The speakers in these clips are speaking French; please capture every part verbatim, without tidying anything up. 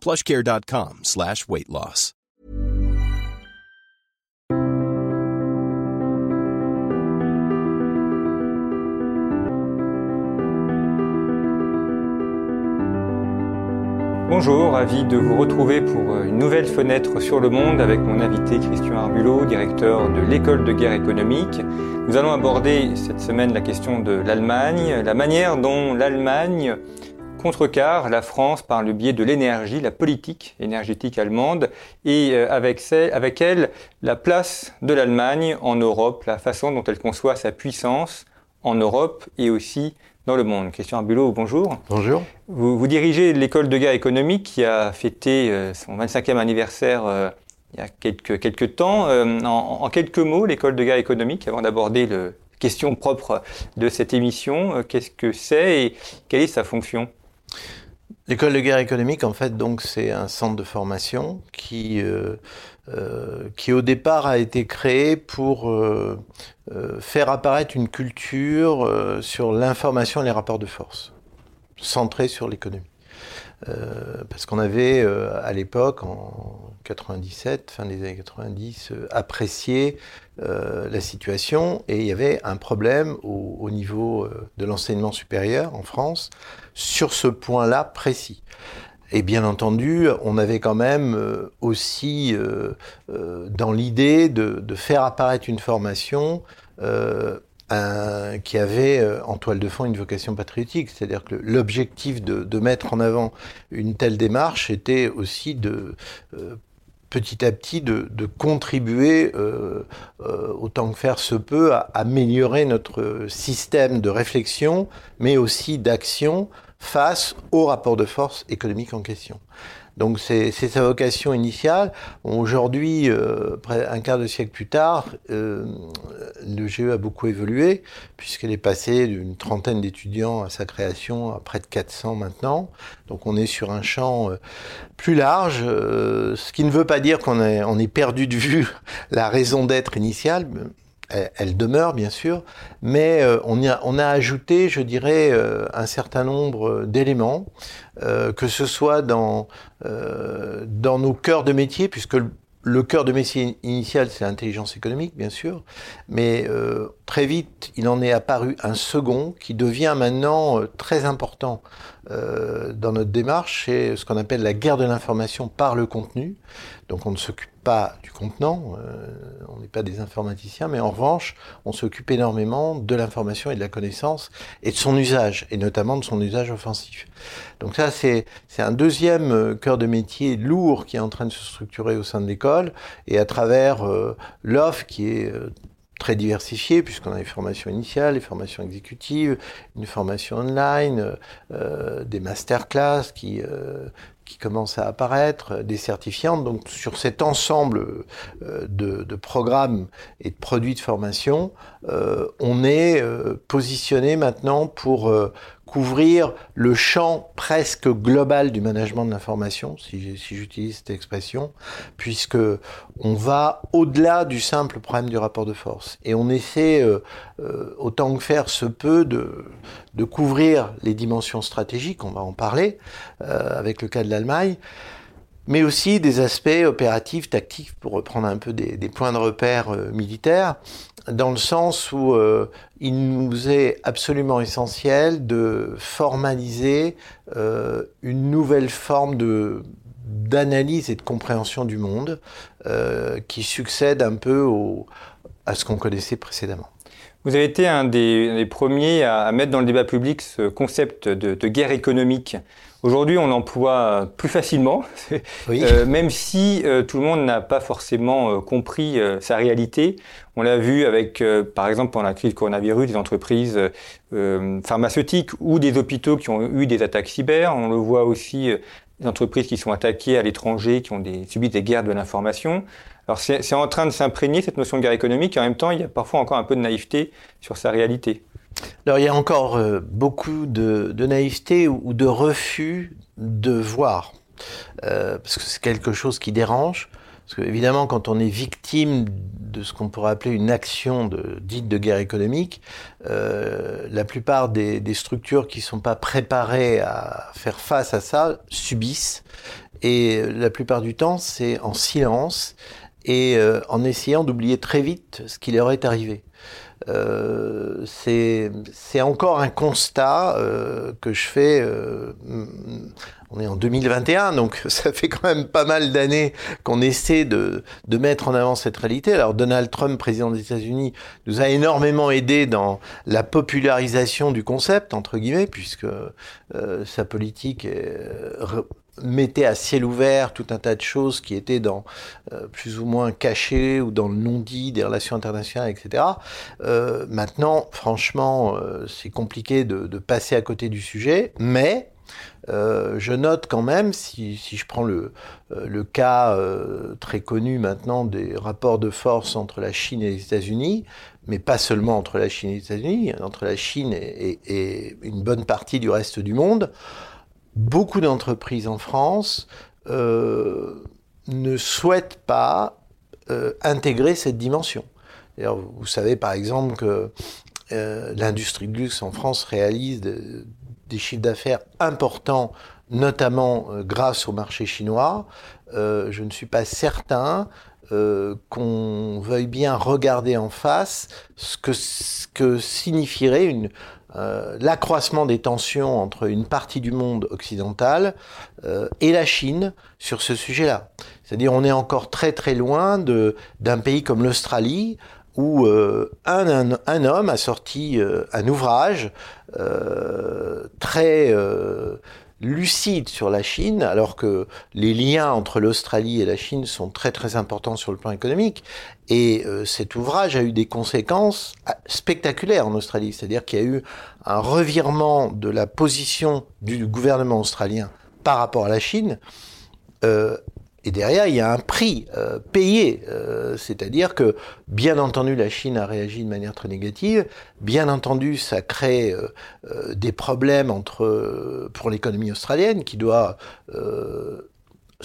PlushCare.com slash weight loss. Bonjour, ravi de vous retrouver pour une nouvelle fenêtre sur le monde avec mon invité Christian Harbulot, directeur de l'École de guerre économique. Nous allons aborder cette semaine la question de l'Allemagne, la manière dont l'Allemagne contrecarre la France par le biais de l'énergie, la politique énergétique allemande, et avec elle la place de l'Allemagne en Europe, la façon dont elle conçoit sa puissance en Europe et aussi dans le monde. Christian Harbulot, bonjour. Bonjour. Vous, vous dirigez l'École de guerre économique qui a fêté son vingt-cinquième anniversaire euh, il y a quelques, quelques temps. Euh, en, en quelques mots, l'École de guerre économique, avant d'aborder la question propre de cette émission, euh, qu'est-ce que c'est et quelle est sa fonction ? L'École de guerre économique, en fait, donc, c'est un centre de formation qui, euh, euh, qui au départ, a été créé pour euh, euh, faire apparaître une culture euh, sur l'information et les rapports de force, centrée sur l'économie. Euh, parce qu'on avait, euh, à l'époque, en quatre-vingt-dix-sept, fin des années quatre-vingt-dix, euh, apprécié euh, la situation, et il y avait un problème au, au niveau euh, de l'enseignement supérieur en France, sur ce point-là précis. Et bien entendu, on avait quand même euh, aussi euh, euh, dans l'idée de, de faire apparaître une formation euh, Un, qui avait euh, en toile de fond une vocation patriotique, c'est-à-dire que l'objectif de, de mettre en avant une telle démarche était aussi de euh, petit à petit de, de contribuer euh, euh, autant que faire se peut à, à améliorer notre système de réflexion, mais aussi d'action face au rapport de force économique en question. Donc c'est, c'est sa vocation initiale. Aujourd'hui, euh, près un quart de siècle plus tard, euh, le G E a beaucoup évolué, puisqu'elle est passée d'une trentaine d'étudiants à sa création à près de quatre cents maintenant. Donc on est sur un champ euh, plus large, euh, ce qui ne veut pas dire qu'on ait, on ait perdu de vue la raison d'être initiale. Elle demeure, bien sûr, mais on a, on a ajouté, je dirais, un certain nombre d'éléments, euh, que ce soit dans, euh, dans nos cœurs de métier, puisque le, le cœur de métier initial, c'est l'intelligence économique, bien sûr, mais euh, très vite, il en est apparu un second qui devient maintenant euh, très important euh, dans notre démarche, c'est ce qu'on appelle la guerre de l'information par le contenu. Donc on ne s'occupe pas du contenant, euh, on n'est pas des informaticiens, mais en revanche, on s'occupe énormément de l'information et de la connaissance et de son usage, et notamment de son usage offensif. Donc ça, c'est, c'est un deuxième cœur de métier lourd qui est en train de se structurer au sein de l'école, et à travers euh, l'offre qui est euh, très diversifiée, puisqu'on a les formations initiales, les formations exécutives, une formation online, euh, des masterclass qui... Euh, qui commencent à apparaître, des certifiantes. Donc sur cet ensemble euh, de, de programmes et de produits de formation, euh, on est euh, positionné maintenant pour euh, couvrir le champ presque global du management de l'information, si, j'ai, si j'utilise cette expression, puisque on va au-delà du simple problème du rapport de force. Et on essaie, euh, euh, autant que faire se peut, de, de couvrir les dimensions stratégiques, on va en parler, euh, avec le cas de l'Allemagne, mais aussi des aspects opératifs, tactiques, pour reprendre un peu des, des points de repère euh, militaires, dans le sens où euh, il nous est absolument essentiel de formaliser euh, une nouvelle forme de, d'analyse et de compréhension du monde euh, qui succède un peu au, à ce qu'on connaissait précédemment. Vous avez été un des, un des premiers à, à mettre dans le débat public ce concept de, de guerre économique. Aujourd'hui, on l'emploie plus facilement, oui. euh, même si euh, tout le monde n'a pas forcément euh, compris euh, sa réalité. On l'a vu avec, euh, par exemple, pendant la crise coronavirus, des entreprises euh, pharmaceutiques ou des hôpitaux qui ont eu des attaques cyber. On le voit aussi euh, des entreprises qui sont attaquées à l'étranger, qui ont des, subi des guerres de l'information. Alors c'est, c'est en train de s'imprégner cette notion de guerre économique et en même temps il y a parfois encore un peu de naïveté sur sa réalité. Alors il y a encore euh, beaucoup de, de naïveté ou, ou de refus de voir, euh, parce que c'est quelque chose qui dérange. Parce que évidemment, quand on est victime de ce qu'on pourrait appeler une action de, dite de guerre économique, euh, la plupart des, des structures qui ne sont pas préparées à faire face à ça subissent. Et la plupart du temps, c'est en silence et euh, en essayant d'oublier très vite ce qui leur est arrivé. Euh, c'est, c'est encore un constat euh, que je fais. Euh, on est en deux mille vingt et un, donc ça fait quand même pas mal d'années qu'on essaie de, de mettre en avant cette réalité. Alors Donald Trump, président des États-Unis, nous a énormément aidé dans la popularisation du concept, entre guillemets, puisque euh, sa politique est... mettait à ciel ouvert tout un tas de choses qui étaient dans euh, plus ou moins cachées ou dans le non-dit des relations internationales, et cetera. Euh, maintenant, franchement, euh, c'est compliqué de, de passer à côté du sujet, mais euh, je note quand même, si, si je prends le, le cas euh, très connu maintenant des rapports de force entre la Chine et les États-Unis, mais pas seulement entre la Chine et les États-Unis, entre la Chine et, et, et une bonne partie du reste du monde, beaucoup d'entreprises en France euh, ne souhaitent pas euh, intégrer cette dimension. D'ailleurs, vous savez par exemple que euh, l'industrie de luxe en France réalise de, des chiffres d'affaires importants, notamment euh, grâce au marché chinois. Euh, je ne suis pas certain euh, qu'on veuille bien regarder en face ce que, ce que signifierait une... Euh, l'accroissement des tensions entre une partie du monde occidental euh, et la Chine sur ce sujet-là. C'est-à-dire on est encore très très loin de, d'un pays comme l'Australie où euh, un, un, un homme a sorti euh, un ouvrage euh, très euh, lucide sur la Chine, alors que les liens entre l'Australie et la Chine sont très très importants sur le plan économique. Et euh, cet ouvrage a eu des conséquences spectaculaires en Australie, c'est-à-dire qu'il y a eu un revirement de la position du gouvernement australien par rapport à la Chine. Euh, et derrière, il y a un prix euh, payé, euh, c'est-à-dire que, bien entendu, la Chine a réagi de manière très négative, bien entendu, ça crée euh, euh, des problèmes entre, euh, pour l'économie australienne qui doit... Euh,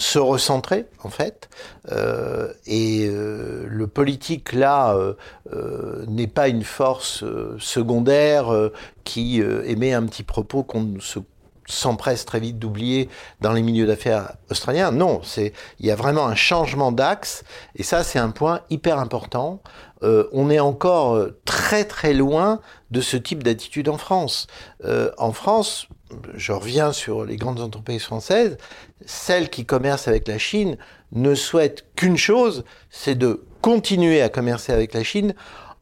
se recentrer en fait euh, et euh, le politique là euh, euh, n'est pas une force euh, secondaire euh, qui euh, émet un petit propos qu'on se, s'empresse très vite d'oublier dans les milieux d'affaires australiens. Non, c'est il y a vraiment un changement d'axe et ça c'est un point hyper important. Euh, on est encore très très loin de ce type d'attitude en France. Euh, en France, je reviens sur les grandes entreprises françaises, celles qui commercent avec la Chine ne souhaitent qu'une chose, c'est de continuer à commercer avec la Chine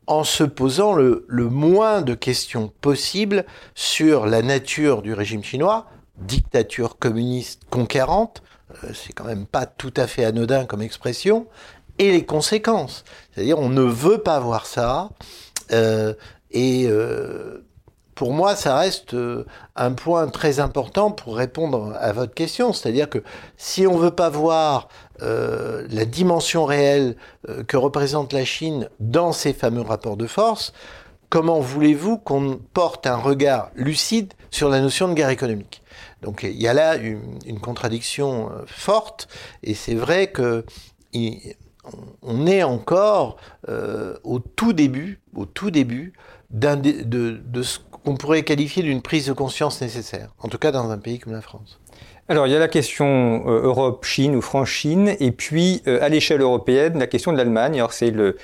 en se posant le, le moins de questions possibles sur la nature du régime chinois, dictature communiste conquérante, euh, c'est quand même pas tout à fait anodin comme expression, et les conséquences. C'est-à-dire on ne veut pas voir ça, euh, et... Euh, pour moi, ça reste un point très important pour répondre à votre question. C'est-à-dire que si on ne veut pas voir euh, la dimension réelle euh, que représente la Chine dans ces fameux rapports de force, comment voulez-vous qu'on porte un regard lucide sur la notion de guerre économique ? Donc il y a là une, une contradiction euh, forte, et c'est vrai que... Il, on est encore euh, au tout début, au tout début d'un de, de, de ce qu'on pourrait qualifier d'une prise de conscience nécessaire, en tout cas dans un pays comme la France. Alors il y a la question euh, Europe-Chine ou France-Chine, et puis euh, à l'échelle européenne, la question de l'Allemagne. Alors c'est le,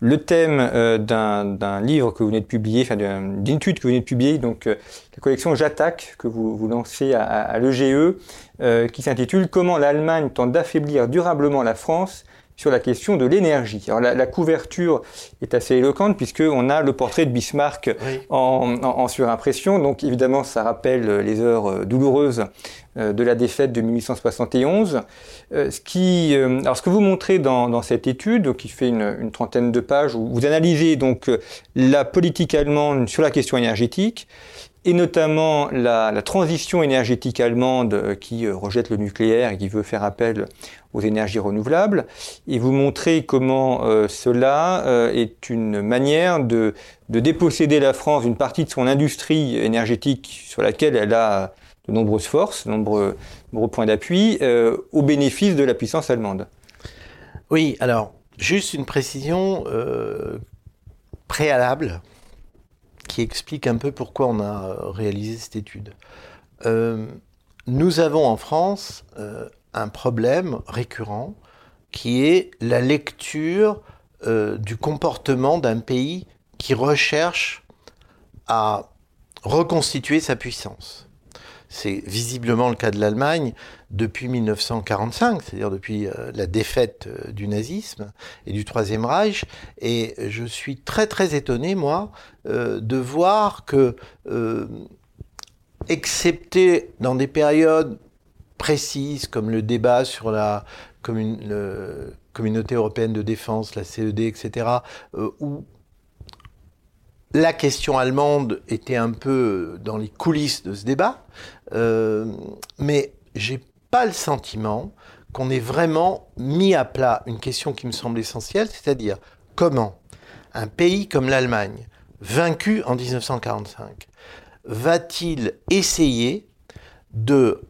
le thème euh, d'un, d'un livre que vous venez de publier, enfin d'une, d'une étude que vous venez de publier, donc euh, la collection J'attaque, que vous, vous lancez à, à, à l'E G E, euh, qui s'intitule « Comment l'Allemagne tente d'affaiblir durablement la France ?» sur la question de l'énergie. Alors la, la couverture est assez éloquente puisqu'on a le portrait de Bismarck oui. en, en, en surimpression. Donc évidemment, ça rappelle les heures douloureuses de la défaite de dix-huit cent soixante et onze. Euh, ce, qui, euh, alors ce que vous montrez dans, dans cette étude, qui fait une, une trentaine de pages, où vous analysez donc la politique allemande sur la question énergétique, et notamment la, la transition énergétique allemande qui rejette le nucléaire et qui veut faire appel aux énergies renouvelables, et vous montrer comment euh, cela euh, est une manière de, de déposséder la France d'une partie de son industrie énergétique sur laquelle elle a de nombreuses forces, de nombreux, nombreux points d'appui, euh, au bénéfice de la puissance allemande. Oui, alors, juste une précision euh, préalable qui explique un peu pourquoi on a réalisé cette étude. Euh, nous avons en France euh, un problème récurrent qui est la lecture euh, du comportement d'un pays qui recherche à reconstituer sa puissance. C'est visiblement le cas de l'Allemagne depuis mille neuf cent quarante-cinq, c'est-à-dire depuis la défaite du nazisme et du Troisième Reich. Et je suis très très étonné, moi, euh, de voir que, euh, excepté dans des périodes précises, comme le débat sur la commun- le Communauté européenne de défense, la C E D, et cetera, euh, où la question allemande était un peu dans les coulisses de ce débat, euh, mais j'ai pas le sentiment qu'on ait vraiment mis à plat une question qui me semble essentielle, c'est-à-dire comment un pays comme l'Allemagne, vaincu en dix-neuf cent quarante-cinq, va-t-il essayer de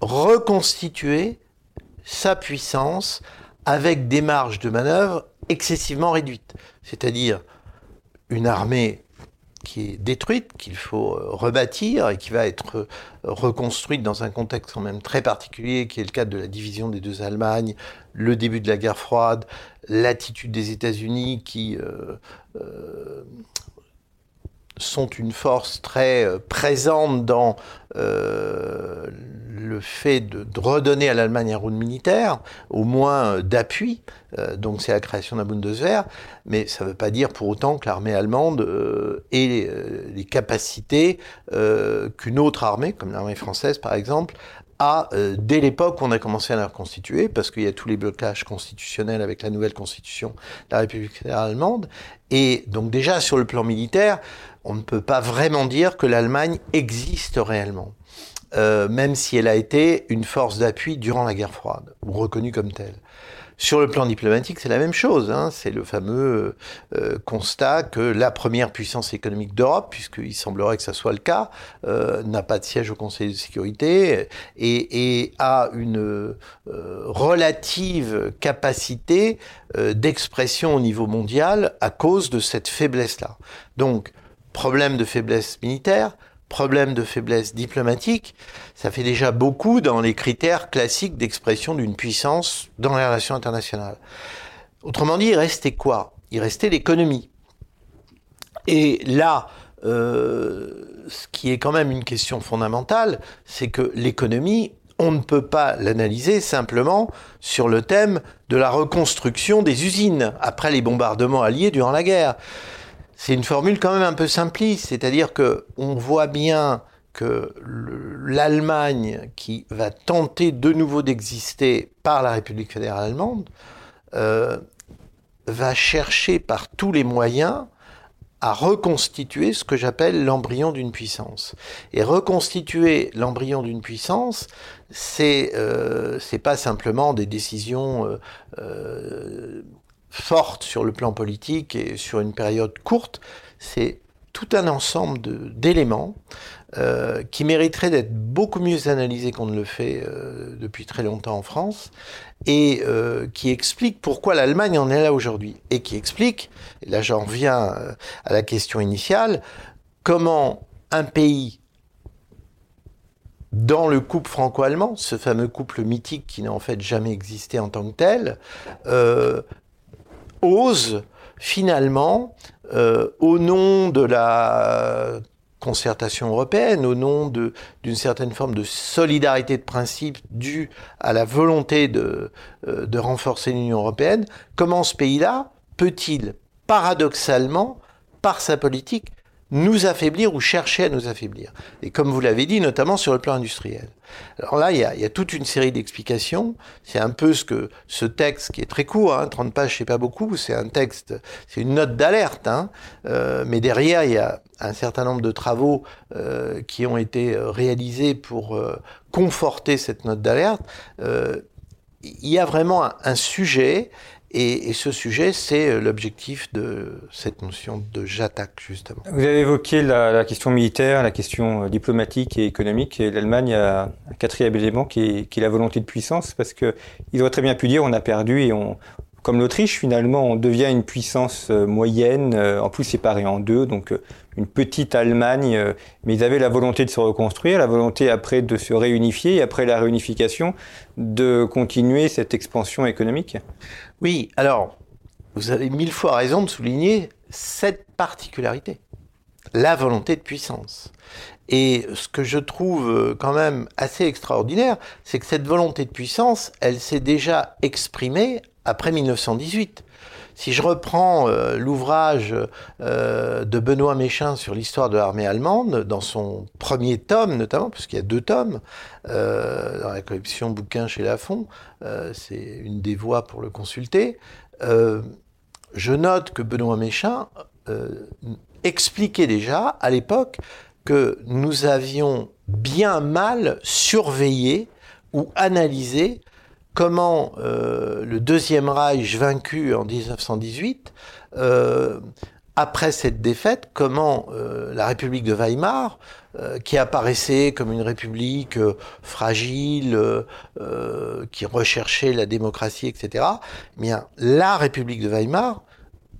reconstituer sa puissance avec des marges de manœuvre excessivement réduites, c'est-à-dire une armée qui est détruite, qu'il faut rebâtir et qui va être reconstruite dans un contexte quand même très particulier qui est le cadre de la division des deux Allemagnes, le début de la guerre froide, l'attitude des États-Unis qui euh, euh, sont une force très présente dans euh, le fait de, de redonner à l'Allemagne un rôle militaire, au moins d'appui, euh, donc c'est la création d'un Bundeswehr, mais ça ne veut pas dire pour autant que l'armée allemande euh, ait les, les capacités euh, qu'une autre armée, comme l'armée française par exemple, à, euh, dès l'époque où on a commencé à la reconstituer, parce qu'il y a tous les blocages constitutionnels avec la nouvelle constitution de la République fédérale allemande. Et donc déjà, sur le plan militaire, on ne peut pas vraiment dire que l'Allemagne existe réellement, euh, même si elle a été une force d'appui durant la guerre froide, ou reconnue comme telle. Sur le plan diplomatique, c'est la même chose, hein. C'est le fameux euh, constat que la première puissance économique d'Europe, puisqu'il semblerait que ça soit le cas, euh, n'a pas de siège au Conseil de sécurité et, et a une euh, relative capacité euh, d'expression au niveau mondial à cause de cette faiblesse-là. Donc, problème de faiblesse militaire, problème de faiblesse diplomatique, ça fait déjà beaucoup dans les critères classiques d'expression d'une puissance dans les relations internationales. Autrement dit, il restait quoi ? Il restait l'économie. Et là, euh, ce qui est quand même une question fondamentale, c'est que l'économie, on ne peut pas l'analyser simplement sur le thème de la reconstruction des usines après les bombardements alliés durant la guerre. C'est une formule quand même un peu simpliste, c'est-à-dire que on voit bien que le, l'Allemagne, qui va tenter de nouveau d'exister par la République fédérale allemande, euh, va chercher par tous les moyens à reconstituer ce que j'appelle l'embryon d'une puissance. Et reconstituer l'embryon d'une puissance, c'est euh, c'est pas simplement des décisions euh, euh, forte sur le plan politique et sur une période courte, c'est tout un ensemble de, d'éléments euh, qui mériteraient d'être beaucoup mieux analysés qu'on ne le fait euh, depuis très longtemps en France et euh, qui expliquent pourquoi l'Allemagne en est là aujourd'hui et qui expliquent, et là j'en reviens à la question initiale, comment un pays dans le couple franco-allemand, ce fameux couple mythique qui n'a en fait jamais existé en tant que tel, euh, ose finalement, euh, au nom de la concertation européenne, au nom de, d'une certaine forme de solidarité de principe due à la volonté de, euh, de renforcer l'Union européenne, comment ce pays-là peut-il paradoxalement, par sa politique, nous affaiblir ou chercher à nous affaiblir. Et comme vous l'avez dit, notamment sur le plan industriel. Alors là, il y a, il y a toute une série d'explications. C'est un peu ce que ce texte, qui est très court, hein, trente pages, c'est pas beaucoup, c'est un texte, c'est une note d'alerte. Hein, euh, mais derrière, il y a un certain nombre de travaux euh, qui ont été réalisés pour euh, conforter cette note d'alerte. Euh, il y a vraiment un, un sujet... Et, et ce sujet, c'est l'objectif de cette notion de j'attaque, justement. Vous avez évoqué la, la question militaire, la question diplomatique et économique. Et l'Allemagne a un quatrième élément qui est, qui est la volonté de puissance, parce qu'ils auraient très bien pu dire on a perdu et on... Comme l'Autriche, finalement, on devient une puissance moyenne, en plus séparée en deux, donc une petite Allemagne, mais ils avaient la volonté de se reconstruire, la volonté après de se réunifier, et après la réunification, de continuer cette expansion économique. Oui, alors, vous avez mille fois raison de souligner cette particularité, la volonté de puissance. Et ce que je trouve quand même assez extraordinaire, c'est que cette volonté de puissance, elle s'est déjà exprimée après dix-neuf cent dix-huit. Si je reprends euh, l'ouvrage euh, de Benoist Méchin sur l'histoire de l'armée allemande, dans son premier tome notamment, parce qu'il y a deux tomes, euh, dans la collection bouquins chez Laffont, euh, c'est une des voies pour le consulter, euh, je note que Benoist Méchin euh, expliquait déjà, à l'époque, que nous avions bien mal surveillé ou analysé comment euh, le Deuxième Reich vaincu en dix-neuf cent dix-huit, euh, après cette défaite, comment euh, la République de Weimar, euh, qui apparaissait comme une république euh, fragile, euh, euh, qui recherchait la démocratie, et cetera, eh bien, la République de Weimar,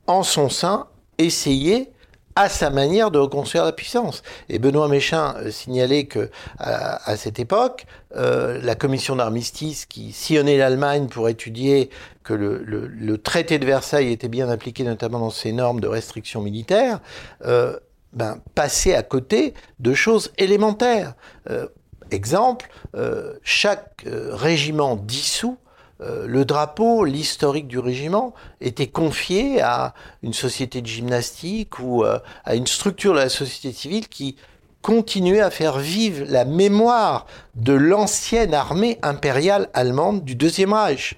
en son sein, essayait à sa manière de reconstruire la puissance. Et Benoist Méchin signalait que, à, à cette époque, euh, la commission d'armistice qui sillonnait l'Allemagne pour étudier que le, le, le traité de Versailles était bien appliqué, notamment dans ses normes de restrictions militaires, euh, ben, passait à côté de choses élémentaires. Euh, exemple, euh, chaque euh, régiment dissous, Euh, le drapeau, l'historique du régiment, était confié à une société de gymnastique ou euh, à une structure de la société civile qui continuait à faire vivre la mémoire de l'ancienne armée impériale allemande du Deuxième Reich.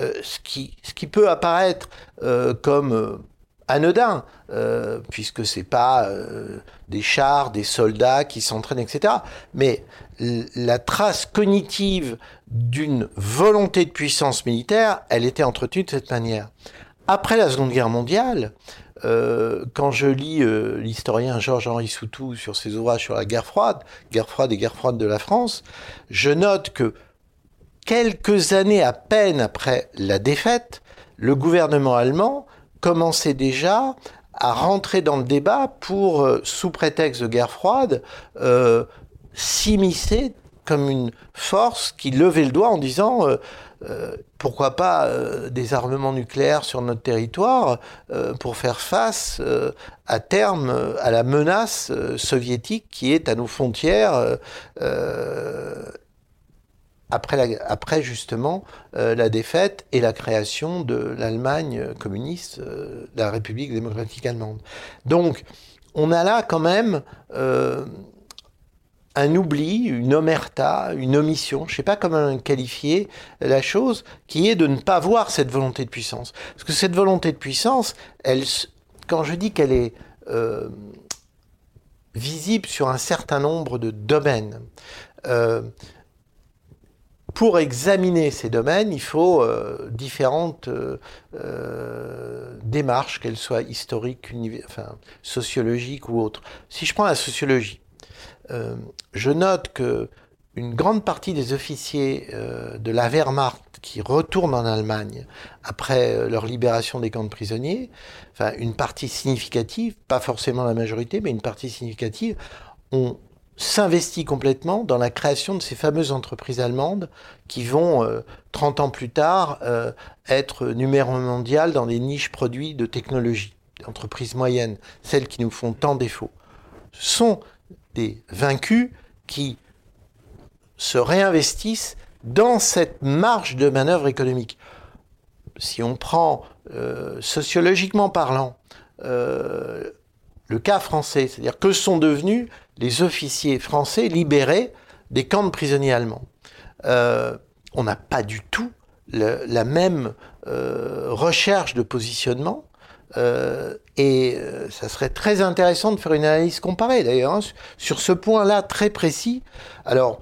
Euh, ce qui, ce qui peut apparaître euh, comme... Euh, anodin, euh, puisque c'est pas euh, des chars, des soldats qui s'entraînent, et cetera. Mais l- la trace cognitive d'une volonté de puissance militaire, elle était entretenue de cette manière. Après la Seconde Guerre mondiale, euh, quand je lis euh, l'historien Georges-Henri Soutou sur ses ouvrages sur la guerre froide, guerre froide et guerre froide de la France, je note que quelques années à peine après la défaite, le gouvernement allemand commençait déjà à rentrer dans le débat pour, euh, sous prétexte de guerre froide, euh, s'immiscer comme une force qui levait le doigt en disant euh, euh, pourquoi pas euh, des armements nucléaires sur notre territoire euh, pour faire face euh, à terme euh, à la menace euh, soviétique qui est à nos frontières euh, euh, Après, la, après justement euh, la défaite et la création de l'Allemagne communiste, euh, la République démocratique allemande. Donc, on a là quand même euh, un oubli, une omerta, une omission, je ne sais pas comment qualifier la chose, qui est de ne pas voir cette volonté de puissance. Parce que cette volonté de puissance, elle, quand je dis qu'elle est euh, visible sur un certain nombre de domaines, euh, pour examiner ces domaines, il faut euh, différentes euh, euh, démarches, qu'elles soient historiques, univ... enfin, sociologiques ou autres. Si je prends la sociologie, euh, je note qu'une grande partie des officiers euh, de la Wehrmacht qui retournent en Allemagne après euh, leur libération des camps de prisonniers, enfin, une partie significative, pas forcément la majorité, mais une partie significative, ont s'investit complètement dans la création de ces fameuses entreprises allemandes qui vont, euh, trente ans plus tard, euh, être numéro mondial dans des niches produits de technologie. Des entreprises moyennes, celles qui nous font tant défaut, sont des vaincus qui se réinvestissent dans cette marge de manœuvre économique. Si on prend, euh, sociologiquement parlant, euh, le cas français. C'est-à-dire que sont devenus les officiers français libérés des camps de prisonniers allemands. Euh, on n'a pas du tout le, la même euh, recherche de positionnement. Euh, et euh, ça serait très intéressant de faire une analyse comparée, d'ailleurs, hein, sur ce point-là très précis. Alors,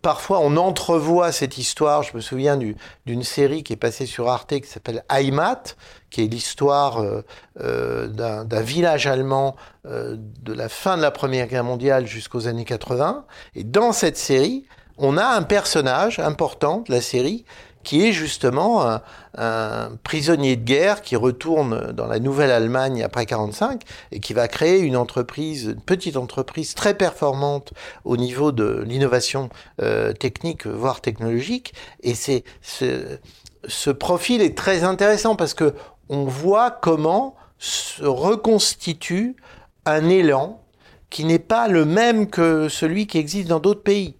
parfois, on entrevoit cette histoire. Je me souviens du, d'une série qui est passée sur Arte qui s'appelle Heimat, qui est l'histoire euh, euh, d'un, d'un village allemand euh, de la fin de la Première Guerre mondiale jusqu'aux années quatre-vingts. Et dans cette série, on a un personnage important de la série qui est justement un, un prisonnier de guerre qui retourne dans la Nouvelle-Allemagne après quarante-cinq et qui va créer une entreprise, une petite entreprise très performante au niveau de l'innovation euh, technique, voire technologique. Et c'est, c'est, ce profil est très intéressant parce que on voit comment se reconstitue un élan qui n'est pas le même que celui qui existe dans d'autres pays.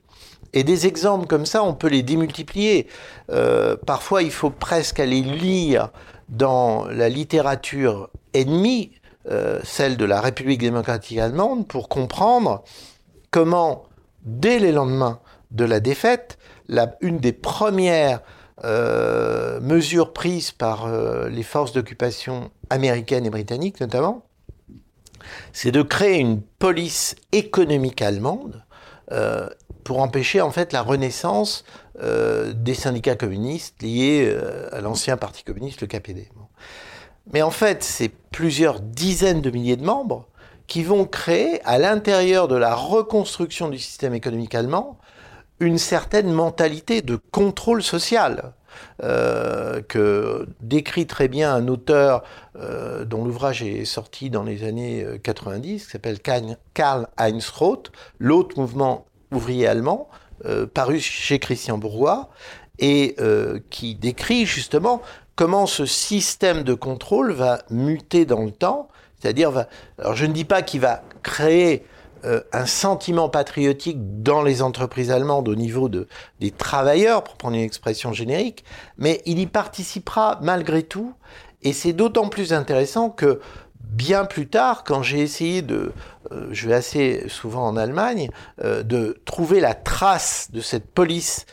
Et des exemples comme ça, on peut les démultiplier. Euh, parfois, il faut presque aller lire dans la littérature ennemie, euh, celle de la République démocratique allemande, pour comprendre comment, dès les lendemains de la défaite, la, une des premières euh, mesures prises par euh, les forces d'occupation américaines et britanniques, notamment, c'est de créer une police économique allemande, euh, pour empêcher en fait la renaissance euh, des syndicats communistes liés euh, à l'ancien parti communiste, le K P D. Bon. Mais en fait, c'est plusieurs dizaines de milliers de membres qui vont créer, à l'intérieur de la reconstruction du système économique allemand, une certaine mentalité de contrôle social, euh, que décrit très bien un auteur euh, dont l'ouvrage est sorti dans les années quatre-vingt-dix, qui s'appelle Karl Heinz Roth, l'autre mouvement ouvrier allemand, euh, paru chez Christian Bourgois, et euh, qui décrit justement comment ce système de contrôle va muter dans le temps, c'est-à-dire, va, alors je ne dis pas qu'il va créer euh, un sentiment patriotique dans les entreprises allemandes au niveau de, des travailleurs, pour prendre une expression générique, mais il y participera malgré tout, et c'est d'autant plus intéressant que bien plus tard, quand j'ai essayé de, euh, je vais assez souvent en Allemagne, euh, de trouver la trace de cette police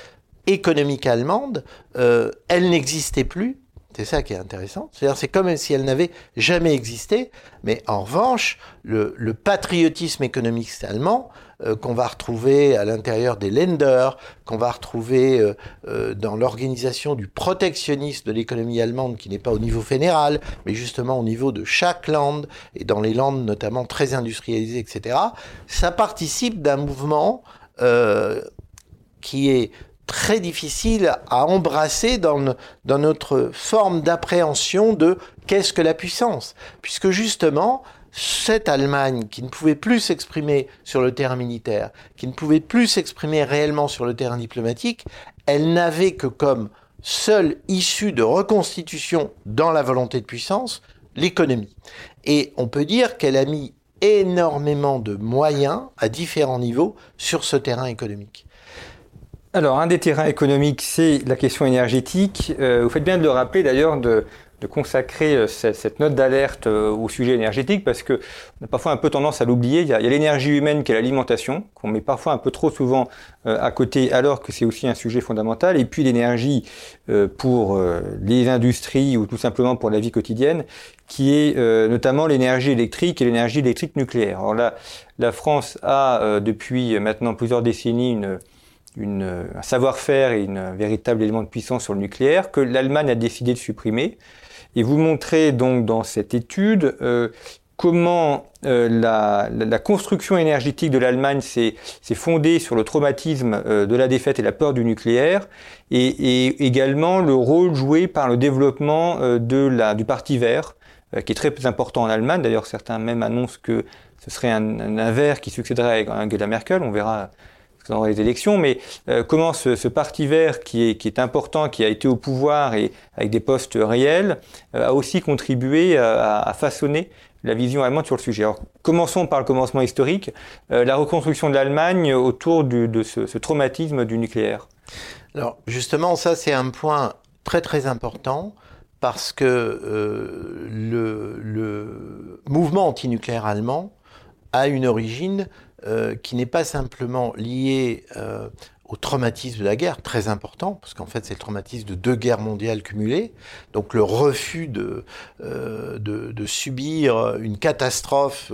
économique allemande, euh, elle n'existait plus. C'est ça qui est intéressant. C'est-à-dire, c'est comme si elle n'avait jamais existé. Mais en revanche, le, le patriotisme économique allemand, euh, qu'on va retrouver à l'intérieur des Länder, qu'on va retrouver euh, euh, dans l'organisation du protectionnisme de l'économie allemande, qui n'est pas au niveau fédéral, mais justement au niveau de chaque land, et dans les landes notamment très industrialisées, et cetera, ça participe d'un mouvement euh, qui est très difficile à embrasser dans, dans notre forme d'appréhension de qu'est-ce que la puissance. Puisque justement, cette Allemagne qui ne pouvait plus s'exprimer sur le terrain militaire, qui ne pouvait plus s'exprimer réellement sur le terrain diplomatique, elle n'avait que comme seule issue de reconstitution dans la volonté de puissance, l'économie. Et on peut dire qu'elle a mis énormément de moyens à différents niveaux sur ce terrain économique. Alors, un des terrains économiques, c'est la question énergétique. Euh, vous faites bien de le rappeler, d'ailleurs, de, de consacrer euh, cette, cette note d'alerte euh, au sujet énergétique, parce que on a parfois un peu tendance à l'oublier. Il y a, il y a l'énergie humaine qui est l'alimentation, qu'on met parfois un peu trop souvent euh, à côté, alors que c'est aussi un sujet fondamental. Et puis l'énergie euh, pour euh, les industries ou tout simplement pour la vie quotidienne, qui est euh, notamment l'énergie électrique et l'énergie électrique nucléaire. Alors là, la France a euh, depuis maintenant plusieurs décennies une Une, un savoir-faire et une, un véritable élément de puissance sur le nucléaire que l'Allemagne a décidé de supprimer. Et vous montrez donc dans cette étude euh, comment euh, la, la, la construction énergétique de l'Allemagne s'est, s'est fondée sur le traumatisme euh, de la défaite et la peur du nucléaire, et, et également le rôle joué par le développement euh, de la, du Parti vert, euh, qui est très important en Allemagne. D'ailleurs, certains même annoncent que ce serait un, un, un vert qui succéderait à Angela Merkel. On verra dans les élections, mais euh, comment ce, ce parti vert qui est, qui est important, qui a été au pouvoir et avec des postes réels, euh, a aussi contribué à, à façonner la vision allemande sur le sujet. Alors, commençons par le commencement historique, euh, la reconstruction de l'Allemagne autour du, de ce, ce traumatisme du nucléaire. Alors, justement, ça, c'est un point très, très important parce que euh, le, le mouvement antinucléaire allemand a une origine euh, qui n'est pas simplement liée euh, au traumatisme de la guerre, très important, parce qu'en fait c'est le traumatisme de deux guerres mondiales cumulées, donc le refus de, euh, de, de subir une catastrophe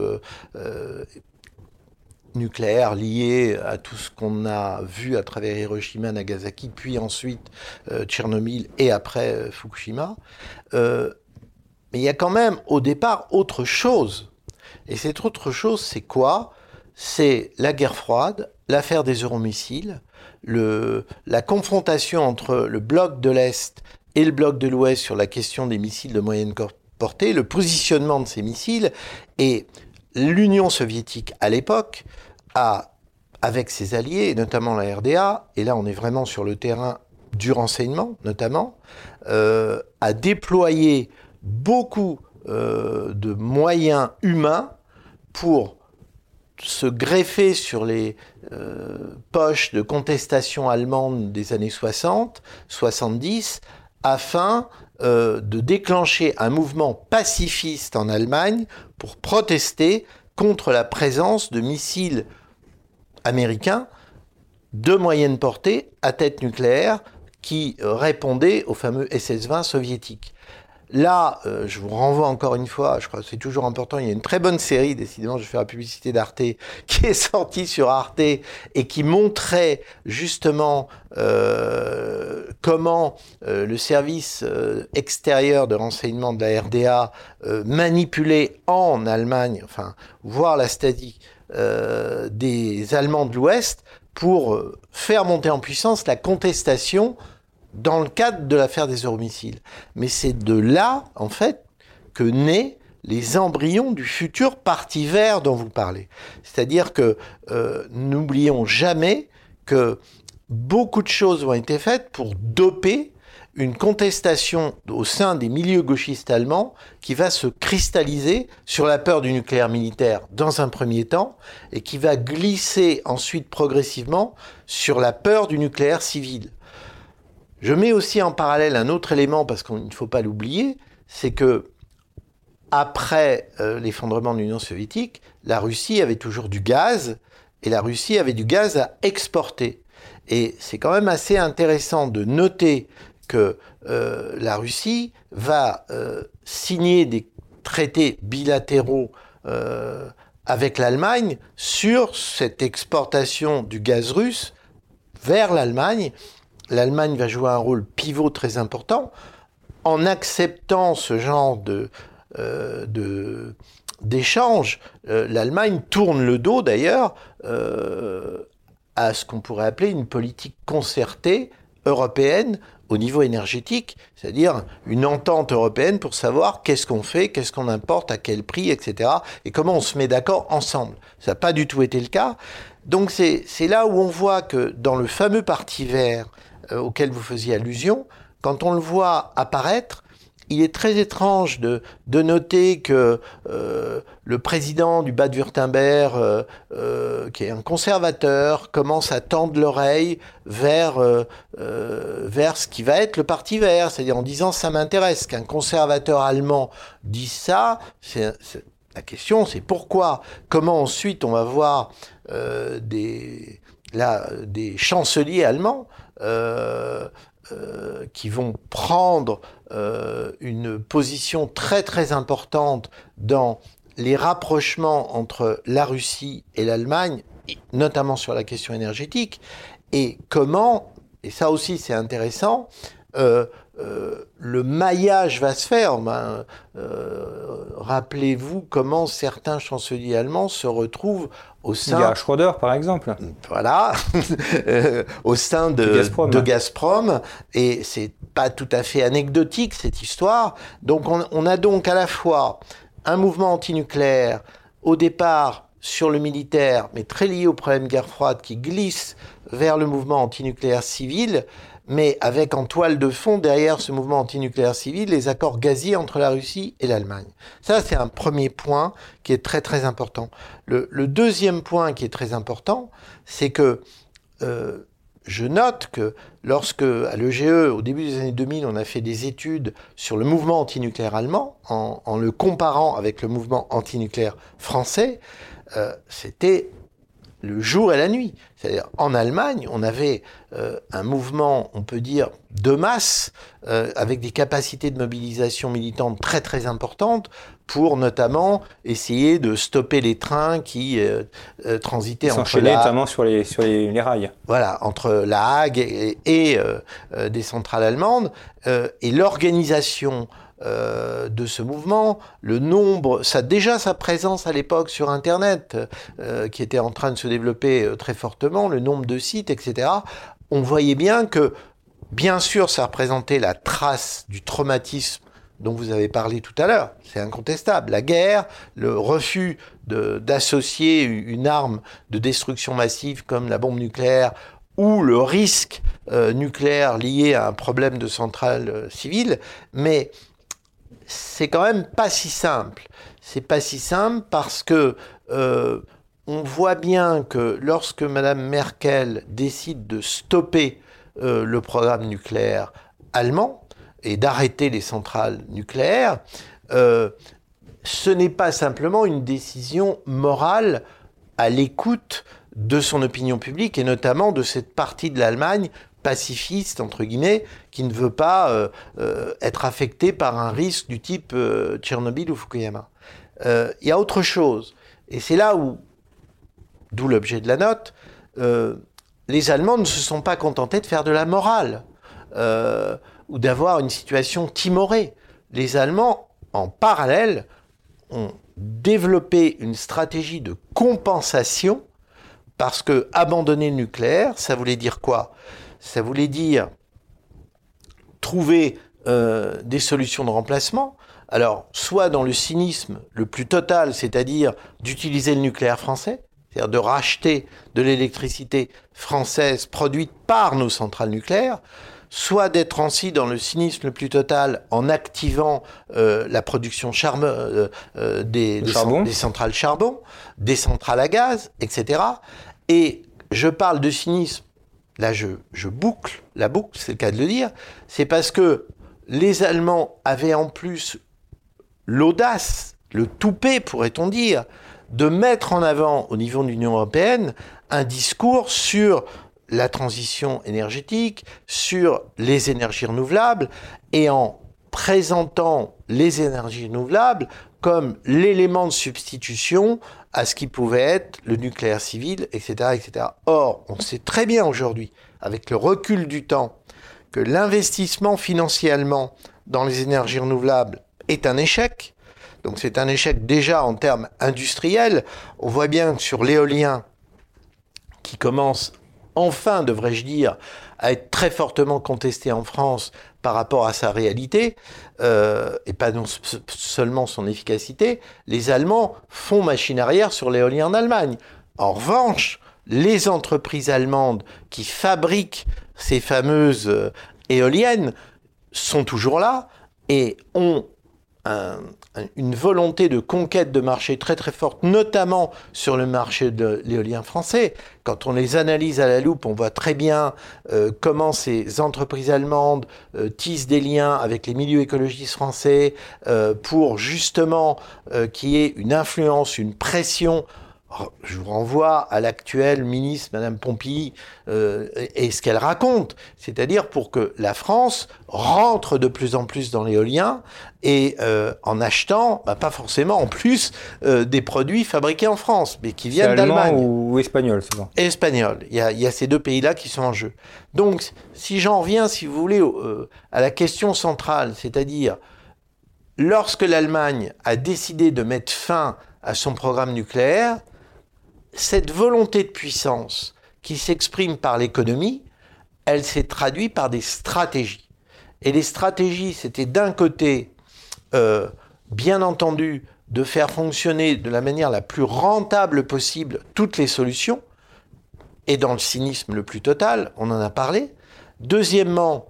euh, nucléaire liée à tout ce qu'on a vu à travers Hiroshima, Nagasaki, puis ensuite euh, Tchernobyl et après euh, Fukushima. Euh, mais il y a quand même au départ autre chose. Et cette autre chose, c'est quoi ? C'est la guerre froide, l'affaire des euromissiles, le, la confrontation entre le bloc de l'Est et le bloc de l'Ouest sur la question des missiles de moyenne portée, le positionnement de ces missiles. Et l'Union soviétique, à l'époque, a, avec ses alliés, notamment la R D A, et là on est vraiment sur le terrain du renseignement, notamment, euh, a déployé beaucoup euh, de moyens humains pour se greffer sur les euh, poches de contestation allemande des années soixante, soixante-dix, afin euh, de déclencher un mouvement pacifiste en Allemagne pour protester contre la présence de missiles américains de moyenne portée à tête nucléaire qui répondaient au fameux S S vingt soviétique. Là, euh, je vous renvoie encore une fois, je crois que c'est toujours important, il y a une très bonne série, décidément je vais faire la publicité d'Arte, qui est sortie sur Arte et qui montrait justement euh, comment euh, le service euh, extérieur de renseignement de la R D A euh, manipulait en Allemagne, enfin, voire la Stasi, euh, des Allemands de l'Ouest pour euh, faire monter en puissance la contestation dans le cadre de l'affaire des euromissiles. Mais c'est de là, en fait, que naît les embryons du futur parti vert dont vous parlez. C'est-à-dire que euh, n'oublions jamais que beaucoup de choses ont été faites pour doper une contestation au sein des milieux gauchistes allemands qui va se cristalliser sur la peur du nucléaire militaire dans un premier temps et qui va glisser ensuite progressivement sur la peur du nucléaire civil. Je mets aussi en parallèle un autre élément, parce qu'il ne faut pas l'oublier, c'est que après euh, l'effondrement de l'Union soviétique, la Russie avait toujours du gaz, et la Russie avait du gaz à exporter. Et c'est quand même assez intéressant de noter que euh, la Russie va euh, signer des traités bilatéraux euh, avec l'Allemagne sur cette exportation du gaz russe vers l'Allemagne. L'Allemagne va jouer un rôle pivot très important en acceptant ce genre de, euh, de, d'échange. Euh, L'Allemagne tourne le dos d'ailleurs euh, à ce qu'on pourrait appeler une politique concertée européenne au niveau énergétique, c'est-à-dire une entente européenne pour savoir qu'est-ce qu'on fait, qu'est-ce qu'on importe, à quel prix, et cetera, et comment on se met d'accord ensemble. Ça n'a pas du tout été le cas. Donc c'est, c'est là où on voit que dans le fameux parti vert auquel vous faisiez allusion, quand on le voit apparaître, il est très étrange de, de noter que euh, le président du Bade-Wurtemberg, euh, euh, qui est un conservateur, commence à tendre l'oreille vers, euh, euh, vers ce qui va être le parti vert, c'est-à-dire en disant « ça m'intéresse ». Qu'un conservateur allemand dise ça, c'est, c'est, la question c'est pourquoi ? Comment ensuite on va voir euh, des, là, des chanceliers allemands euh, Euh, qui vont prendre euh, une position très très importante dans les rapprochements entre la Russie et l'Allemagne, notamment sur la question énergétique, et comment, et ça aussi c'est intéressant, euh, euh, le maillage va se faire. Ben, euh, rappelez-vous comment certains chanceliers allemands se retrouvent au sein... Il y a Schröder, par exemple. Voilà, au sein de, de, Gazprom, de hein. Gazprom. Et c'est pas tout à fait anecdotique, cette histoire. Donc, on, on a donc à la fois un mouvement antinucléaire, au départ sur le militaire, mais très lié au problème guerre froide, qui glisse vers le mouvement antinucléaire civil, mais avec en toile de fond, derrière ce mouvement antinucléaire civil, les accords gaziers entre la Russie et l'Allemagne. Ça, c'est un premier point qui est très, très important. Le, le deuxième point qui est très important, c'est que euh, je note que lorsque, à l'E G E, au début des années deux mille, on a fait des études sur le mouvement antinucléaire allemand, en, en le comparant avec le mouvement antinucléaire français, euh, c'était le jour et la nuit. C'est-à-dire, en Allemagne, on avait euh, un mouvement, on peut dire, de masse, euh, avec des capacités de mobilisation militante très très importantes, pour notamment essayer de stopper les trains qui euh, euh, transitaient entre s'enchaînaient la... notamment sur les, sur les, les rails. Voilà, entre La Hague et, et euh, euh, des centrales allemandes. Euh, et l'organisation Euh, de ce mouvement, le nombre, ça, déjà sa présence à l'époque sur Internet, euh, qui était en train de se développer euh, très fortement, le nombre de sites, et cetera, on voyait bien que, bien sûr, ça représentait la trace du traumatisme dont vous avez parlé tout à l'heure. C'est incontestable. La guerre, le refus de, d'associer une arme de destruction massive comme la bombe nucléaire ou le risque euh, nucléaire lié à un problème de centrale euh, civile, mais c'est quand même pas si simple. C'est pas si simple parce que euh, on voit bien que lorsque Mme Merkel décide de stopper euh, le programme nucléaire allemand et d'arrêter les centrales nucléaires, euh, ce n'est pas simplement une décision morale à l'écoute de son opinion publique et notamment de cette partie de l'Allemagne pacifiste, entre guillemets, qui ne veut pas euh, euh, être affecté par un risque du type euh, Tchernobyl ou Fukushima. Euh, y a autre chose, et c'est là où, d'où l'objet de la note, euh, les Allemands ne se sont pas contentés de faire de la morale euh, ou d'avoir une situation timorée. Les Allemands, en parallèle, ont développé une stratégie de compensation parce que abandonner le nucléaire, ça voulait dire quoi ? Ça voulait dire trouver euh, des solutions de remplacement. Alors, soit dans le cynisme le plus total, c'est-à-dire d'utiliser le nucléaire français, c'est-à-dire de racheter de l'électricité française produite par nos centrales nucléaires, soit d'être ainsi dans le cynisme le plus total en activant euh, la production charme, euh, euh, des, des, cent- des centrales charbon, des centrales à gaz, et cetera. Et je parle de cynisme. Là, je, je boucle la boucle, c'est le cas de le dire. C'est parce que les Allemands avaient en plus l'audace, le toupet, pourrait-on dire, de mettre en avant, au niveau de l'Union européenne, un discours sur la transition énergétique, sur les énergies renouvelables, et en présentant les énergies renouvelables comme l'élément de substitution à ce qui pouvait être le nucléaire civil, et cetera, et cetera. Or, on sait très bien aujourd'hui, avec le recul du temps, que l'investissement financier allemand dans les énergies renouvelables est un échec. Donc c'est un échec déjà en termes industriels. On voit bien que sur l'éolien, qui commence enfin, devrais-je dire, à être très fortement contesté en France par rapport à sa réalité, euh, et pas non s- seulement son efficacité, les Allemands font machine arrière sur l'éolien en Allemagne. En revanche, les entreprises allemandes qui fabriquent ces fameuses euh, éoliennes sont toujours là et ont un, un, une volonté de conquête de marché très très forte, notamment sur le marché de l'éolien français. Quand on les analyse à la loupe, on voit très bien euh, comment ces entreprises allemandes euh, tissent des liens avec les milieux écologistes français euh, pour justement euh, qu'il y ait une influence, une pression. Je vous renvoie à l'actuelle ministre, Mme Pompili, euh, et ce qu'elle raconte, c'est-à-dire pour que la France rentre de plus en plus dans l'éolien et euh, en achetant, bah, pas forcément en plus, euh, des produits fabriqués en France, mais qui viennent d'Allemagne. Allemand ou espagnol, souvent. Espagnol. Il y a, il y a ces deux pays-là qui sont en jeu. Donc, si j'en reviens, si vous voulez, euh, à la question centrale, c'est-à-dire lorsque l'Allemagne a décidé de mettre fin à son programme nucléaire, cette volonté de puissance qui s'exprime par l'économie, elle s'est traduite par des stratégies. Et les stratégies, c'était d'un côté, euh, bien entendu, de faire fonctionner de la manière la plus rentable possible toutes les solutions, et dans le cynisme le plus total, on en a parlé. Deuxièmement,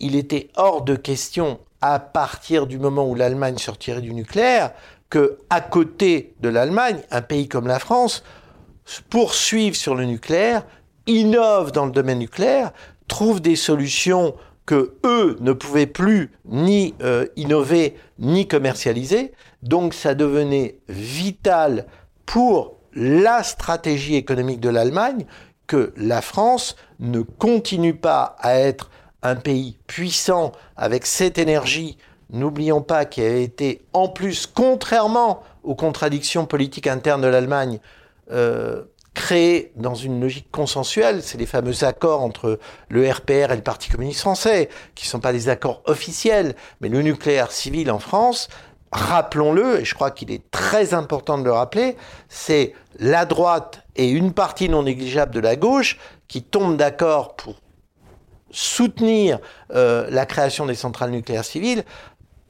il était hors de question, à partir du moment où l'Allemagne sortirait du nucléaire, que à côté de l'Allemagne, un pays comme la France poursuivent sur le nucléaire innovent dans le domaine nucléaire, trouvent des solutions que eux ne pouvaient plus ni euh, innover ni commercialiser. Donc ça devenait vital pour la stratégie économique de l'Allemagne que la France ne continue pas à être un pays puissant avec cette énergie, n'oublions pas, qui a été en plus, contrairement aux contradictions politiques internes de l'Allemagne, euh, créée dans une logique consensuelle. C'est les fameux accords entre le R P R et le Parti communiste français, qui ne sont pas des accords officiels, mais le nucléaire civil en France, rappelons-le, et je crois qu'il est très important de le rappeler, c'est la droite et une partie non négligeable de la gauche qui tombent d'accord pour soutenir euh, la création des centrales nucléaires civiles,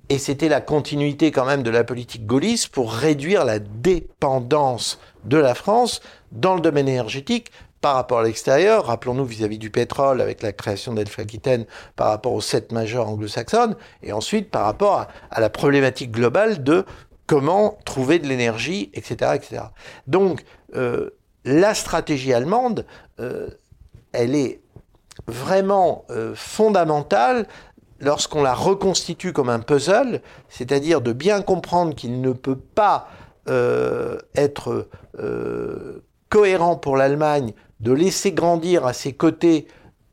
et c'était la continuité quand même de la politique gaulliste pour réduire la dépendance de la France dans le domaine énergétique par rapport à l'extérieur, rappelons-nous vis-à-vis du pétrole avec la création d'Elf-Aquitaine par rapport aux sept majors anglo-saxonnes, et ensuite par rapport à, à la problématique globale de comment trouver de l'énergie, et cetera, et cetera. Donc, euh, la stratégie allemande, euh, elle est vraiment euh, fondamentale lorsqu'on la reconstitue comme un puzzle, c'est-à-dire de bien comprendre qu'il ne peut pas euh, être euh, cohérent pour l'Allemagne de laisser grandir à ses côtés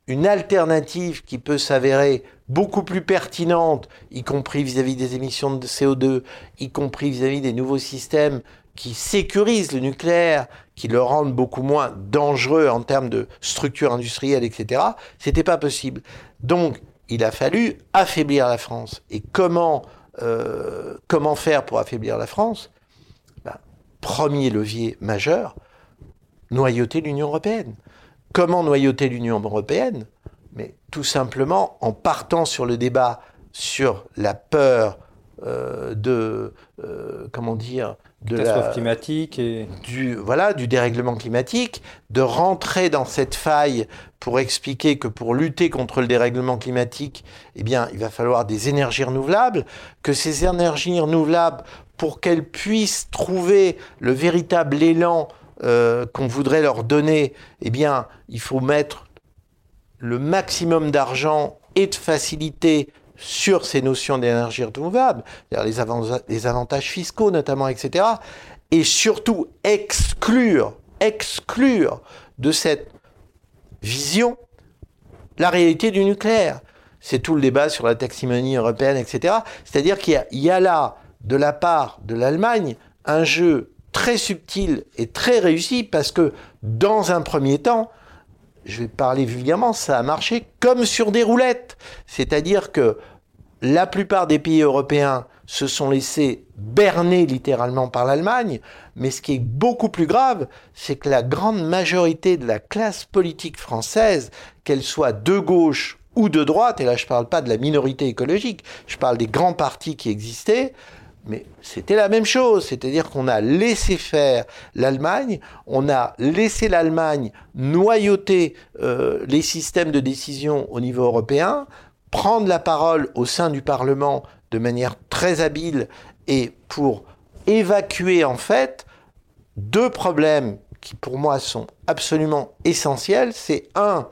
une alternative qui peut s'avérer beaucoup plus pertinente, y compris vis-à-vis des émissions de C O deux, y compris vis-à-vis des nouveaux systèmes qui sécurisent le nucléaire, qui le rendent beaucoup moins dangereux en termes de structure industrielle, et cetera. C'était pas possible. Donc, il a fallu affaiblir la France. Et comment, euh, comment faire pour affaiblir la France ? Ben, premier levier majeur, noyauter l'Union européenne. Comment noyauter l'Union européenne ? Mais tout simplement en partant sur le débat sur la peur euh, de euh, comment dire de catastrophe la, climatique et du voilà du dérèglement climatique, de rentrer dans cette faille pour expliquer que pour lutter contre le dérèglement climatique, eh bien, il va falloir des énergies renouvelables, que ces énergies renouvelables, pour qu'elles puissent trouver le véritable élan Euh, qu'on voudrait leur donner, eh bien, il faut mettre le maximum d'argent et de facilité sur ces notions d'énergie renouvelable, c'est-à-dire les, avant- les avantages fiscaux notamment, et cetera. Et surtout, exclure, exclure de cette vision la réalité du nucléaire. C'est tout le débat sur la taxonomie européenne, et cetera. C'est-à-dire qu'il y a, il y a là, de la part de l'Allemagne, un jeu très subtil et très réussi, parce que dans un premier temps, je vais parler vulgairement, ça a marché comme sur des roulettes. C'est-à-dire que la plupart des pays européens se sont laissés berner littéralement par l'Allemagne, mais ce qui est beaucoup plus grave, c'est que la grande majorité de la classe politique française, qu'elle soit de gauche ou de droite, et là je ne parle pas de la minorité écologique, je parle des grands partis qui existaient, mais c'était la même chose, c'est-à-dire qu'on a laissé faire l'Allemagne, on a laissé l'Allemagne noyauter euh, les systèmes de décision au niveau européen, prendre la parole au sein du Parlement de manière très habile et pour évacuer en fait deux problèmes qui pour moi sont absolument essentiels. C'est un,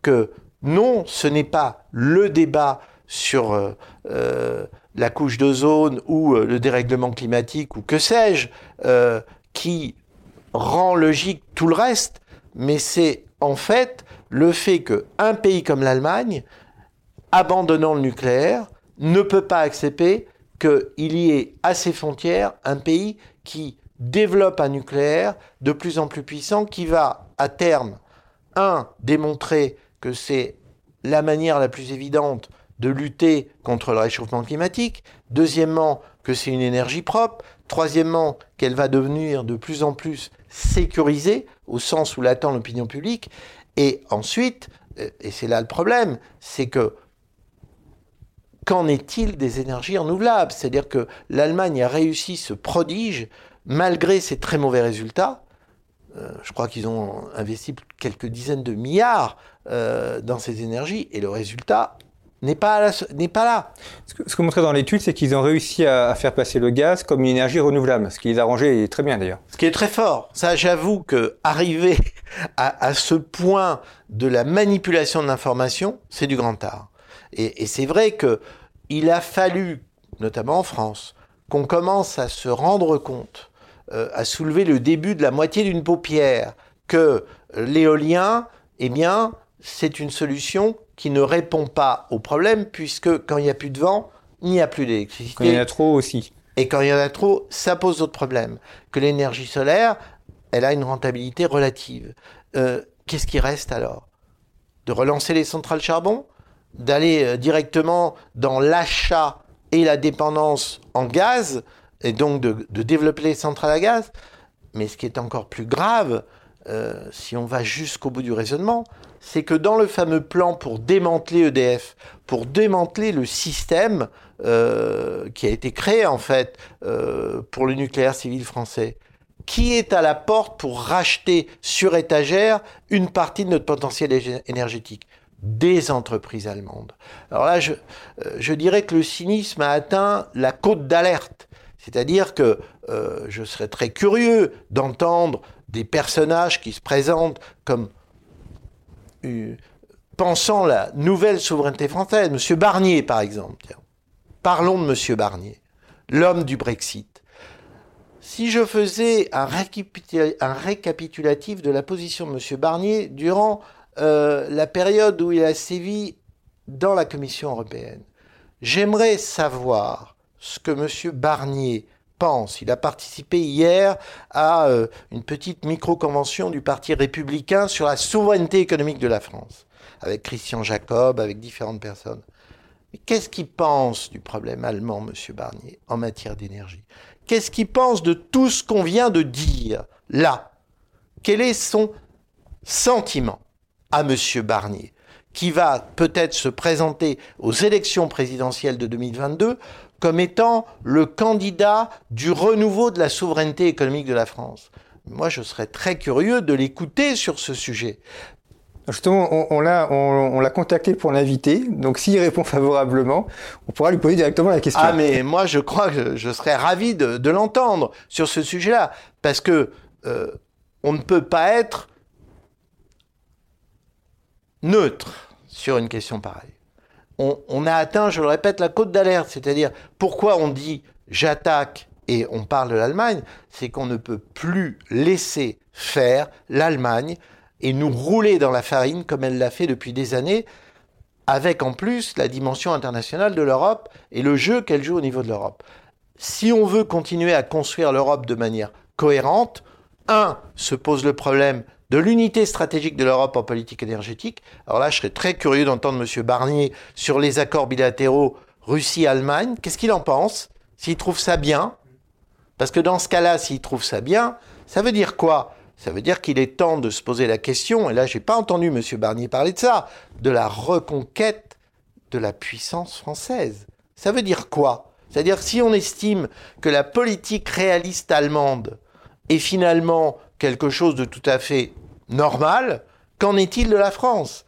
que non, ce n'est pas le débat sur euh, euh, la couche d'ozone ou euh, le dérèglement climatique ou que sais-je, euh, qui rend logique tout le reste, mais c'est en fait le fait qu'un pays comme l'Allemagne, abandonnant le nucléaire, ne peut pas accepter qu'il y ait à ses frontières un pays qui développe un nucléaire de plus en plus puissant, qui va à terme, un, démontrer que c'est la manière la plus évidente de lutter contre le réchauffement climatique, deuxièmement, que c'est une énergie propre, troisièmement, qu'elle va devenir de plus en plus sécurisée, au sens où l'attend l'opinion publique, et ensuite, et c'est là le problème, c'est que qu'en est-il des énergies renouvelables ? C'est-à-dire que l'Allemagne a réussi ce prodige, malgré ses très mauvais résultats. Euh, je crois qu'ils ont investi quelques dizaines de milliards euh, dans ces énergies, et le résultat n'est pas là. N'est pas là. Ce que, ce que montrait dans l'étude, c'est qu'ils ont réussi à, à faire passer le gaz comme une énergie renouvelable, ce qui les arrangeait très bien d'ailleurs. Ce qui est très fort. Ça, j'avoue que arriver à, à ce point de la manipulation de l'information, c'est du grand art. Et, et c'est vrai que il a fallu, notamment en France, qu'on commence à se rendre compte, euh, à soulever le début de la moitié d'une paupière, que l'éolien, eh bien, c'est une solution qui ne répond pas au problème, puisque quand il n'y a plus de vent, il n'y a plus d'électricité. Quand il y en a trop aussi. Et quand il y en a trop, ça pose d'autres problèmes. Que l'énergie solaire, elle a une rentabilité relative. Euh, qu'est-ce qui reste alors ? De relancer les centrales charbon ? D'aller directement dans l'achat et la dépendance en gaz, et donc de, de développer les centrales à gaz. Mais ce qui est encore plus grave, euh, si on va jusqu'au bout du raisonnement, c'est que dans le fameux plan pour démanteler E D F, pour démanteler le système euh, qui a été créé en fait euh, pour le nucléaire civil français, qui est à la porte pour racheter sur étagère une partie de notre potentiel énergétique ? Des entreprises allemandes. Alors là, je, je dirais que le cynisme a atteint la côte d'alerte. C'est-à-dire que euh, je serais très curieux d'entendre des personnages qui se présentent comme euh, pensant la nouvelle souveraineté française. Monsieur Barnier, par exemple. Tiens. Parlons de Monsieur Barnier, l'homme du Brexit. Si je faisais un, récapitul- un récapitulatif de la position de Monsieur Barnier durant Euh, la période où il a sévi dans la Commission européenne. J'aimerais savoir ce que M. Barnier pense. Il a participé hier à euh, une petite micro-convention du Parti républicain sur la souveraineté économique de la France, avec Christian Jacob, avec différentes personnes. Mais qu'est-ce qu'il pense du problème allemand, M. Barnier, en matière d'énergie ? Qu'est-ce qu'il pense de tout ce qu'on vient de dire, là ? Quel est son sentiment ? À M. Barnier, qui va peut-être se présenter aux élections présidentielles de deux mille vingt-deux comme étant le candidat du renouveau de la souveraineté économique de la France. Moi, je serais très curieux de l'écouter sur ce sujet. Justement, on, on, l'a, on, on l'a contacté pour l'inviter, donc s'il répond favorablement, on pourra lui poser directement la question. Ah mais moi, je crois que je serais ravi de, de l'entendre sur ce sujet-là, parce que euh, on ne peut pas être neutre sur une question pareille. On, on a atteint, je le répète, la côte d'alerte, c'est-à-dire pourquoi on dit j'attaque et on parle de l'Allemagne, c'est qu'on ne peut plus laisser faire l'Allemagne et nous rouler dans la farine comme elle l'a fait depuis des années, avec en plus la dimension internationale de l'Europe et le jeu qu'elle joue au niveau de l'Europe. Si on veut continuer à construire l'Europe de manière cohérente, un, se pose le problème de l'unité stratégique de l'Europe en politique énergétique. Alors là, je serais très curieux d'entendre M. Barnier sur les accords bilatéraux Russie-Allemagne. Qu'est-ce qu'il en pense ? S'il trouve ça bien ? Parce que dans ce cas-là, s'il trouve ça bien, ça veut dire quoi ? Ça veut dire qu'il est temps de se poser la question, et là, je n'ai pas entendu M. Barnier parler de ça, de la reconquête de la puissance française. Ça veut dire quoi ? C'est-à-dire que si on estime que la politique réaliste allemande est finalement quelque chose de tout à fait normal, qu'en est-il de la France ?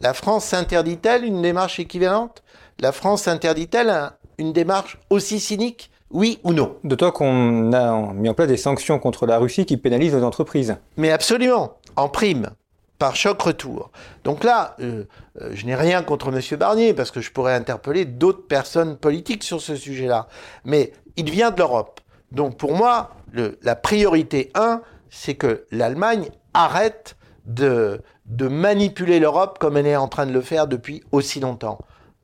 La France s'interdit-elle une démarche équivalente ? La France s'interdit-elle un, une démarche aussi cynique ? Oui ou non ? D'autant qu'on a mis en place des sanctions contre la Russie qui pénalisent nos entreprises. Mais absolument, en prime, par choc retour. Donc là, euh, euh, je n'ai rien contre M. Barnier, parce que je pourrais interpeller d'autres personnes politiques sur ce sujet-là. Mais il vient de l'Europe. Donc pour moi, le, la priorité un, c'est que l'Allemagne arrête de, de manipuler l'Europe comme elle est en train de le faire depuis aussi longtemps.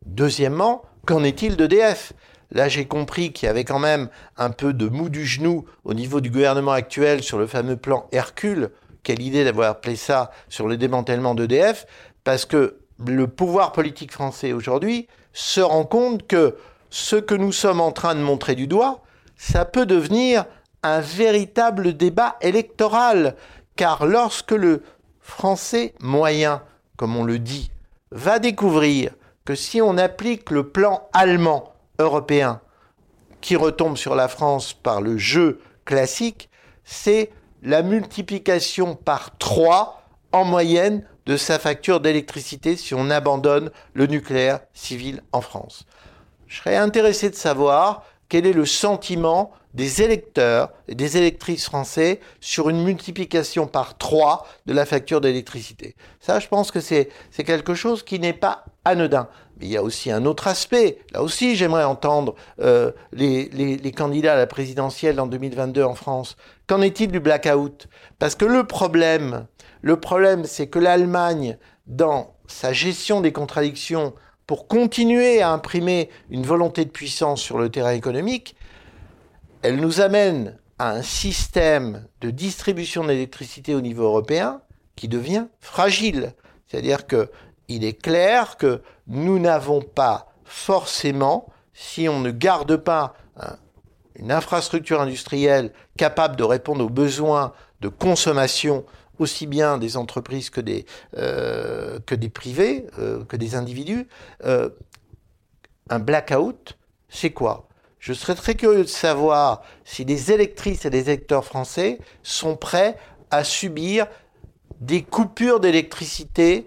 Deuxièmement, qu'en est-il d'E D F ? Là, j'ai compris qu'il y avait quand même un peu de mou du genou au niveau du gouvernement actuel sur le fameux plan Hercule. Quelle idée d'avoir appelé ça sur le démantèlement d'E D F, parce que le pouvoir politique français aujourd'hui se rend compte que ce que nous sommes en train de montrer du doigt, ça peut devenir un véritable débat électoral, car lorsque le Français moyen, comme on le dit, va découvrir que si on applique le plan allemand européen qui retombe sur la France par le jeu classique, c'est la multiplication par trois en moyenne de sa facture d'électricité si on abandonne le nucléaire civil en France. Je serais intéressé de savoir quel est le sentiment des électeurs et des électrices français sur une multiplication par trois de la facture d'électricité. Ça, je pense que c'est, c'est quelque chose qui n'est pas anodin. Mais il y a aussi un autre aspect. Là aussi, j'aimerais entendre euh, les, les, les candidats à la présidentielle en deux mille vingt-deux en France. Qu'en est-il du blackout ? Parce que le problème, le problème, c'est que l'Allemagne, dans sa gestion des contradictions, pour continuer à imprimer une volonté de puissance sur le terrain économique, elle nous amène à un système de distribution d'électricité au niveau européen qui devient fragile. C'est-à-dire qu'il est clair que nous n'avons pas forcément, si on ne garde pas un, une infrastructure industrielle capable de répondre aux besoins de consommation aussi bien des entreprises que des, euh, que des privés, euh, que des individus, euh, un blackout, c'est quoi ? Je serais très curieux de savoir si les électrices et les électeurs français sont prêts à subir des coupures d'électricité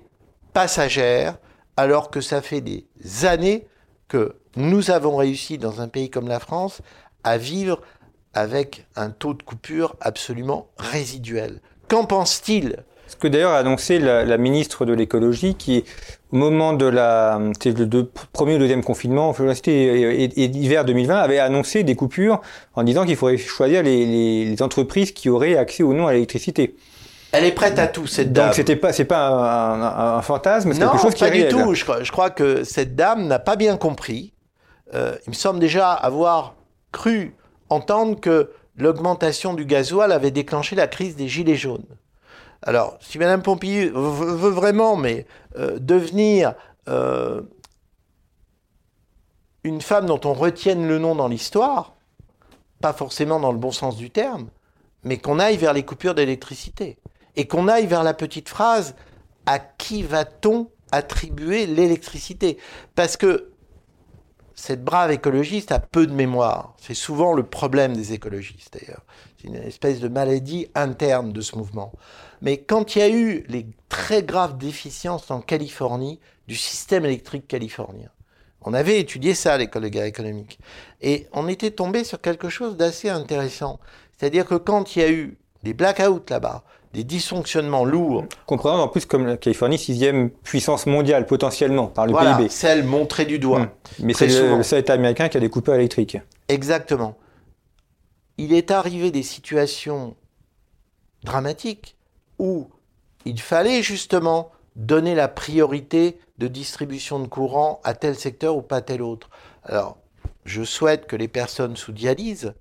passagères, alors que ça fait des années que nous avons réussi, dans un pays comme la France, à vivre avec un taux de coupure absolument résiduel. Qu'en pense-t-il ? Ce que d'ailleurs a annoncé la, la ministre de l'écologie qui, au moment de la, c'est le deux, premier ou deuxième confinement, c'était et, et, et hiver deux mille vingt, avait annoncé des coupures en disant qu'il faudrait choisir les, les, les entreprises qui auraient accès ou non à l'électricité. Elle est prête à tout, cette dame. Donc c'était pas, c'est pas un, un, un fantasme, c'est non, quelque chose qui est réel. Non, pas du tout. Je crois, je crois que cette dame n'a pas bien compris. Euh, il me semble déjà avoir cru entendre que l'augmentation du gasoil avait déclenché la crise des gilets jaunes. Alors, si Mme Pompili veut vraiment mais, euh, devenir euh, une femme dont on retienne le nom dans l'histoire, pas forcément dans le bon sens du terme, mais qu'on aille vers les coupures d'électricité et qu'on aille vers la petite phrase « à qui va-t-on attribuer l'électricité ?» Parce que cette brave écologiste a peu de mémoire. C'est souvent le problème des écologistes, d'ailleurs. C'est une espèce de maladie interne de ce mouvement. Mais quand il y a eu les très graves déficiences en Californie du système électrique californien, on avait étudié ça à l'école de guerre économique, et on était tombé sur quelque chose d'assez intéressant. C'est-à-dire que quand il y a eu des blackouts là-bas, des dysfonctionnements lourds. Comprenant en plus comme la Californie, sixième puissance mondiale potentiellement par le voilà, P I B. Celle montrée du doigt. Mmh. Mais c'est le, le seul État américain qui a des coupeurs électriques. Exactement. Il est arrivé des situations dramatiques où il fallait justement donner la priorité de distribution de courant à tel secteur ou pas à tel autre. Alors, je souhaite que les personnes sous dialyse,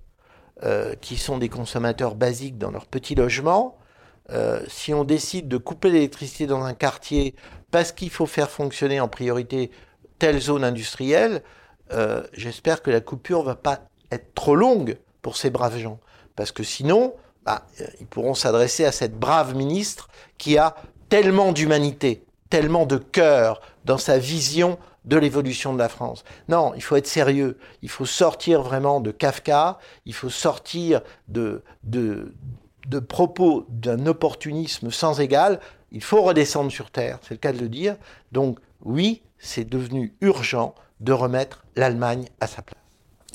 euh, qui sont des consommateurs basiques dans leur petit logement, Euh, si on décide de couper l'électricité dans un quartier parce qu'il faut faire fonctionner en priorité telle zone industrielle, euh, j'espère que la coupure ne va pas être trop longue pour ces braves gens. Parce que sinon, bah, ils pourront s'adresser à cette brave ministre qui a tellement d'humanité, tellement de cœur dans sa vision de l'évolution de la France. Non, il faut être sérieux. Il faut sortir vraiment de Kafka. Il faut sortir de... de de propos d'un opportunisme sans égal, il faut redescendre sur terre, c'est le cas de le dire. Donc oui, c'est devenu urgent de remettre l'Allemagne à sa place.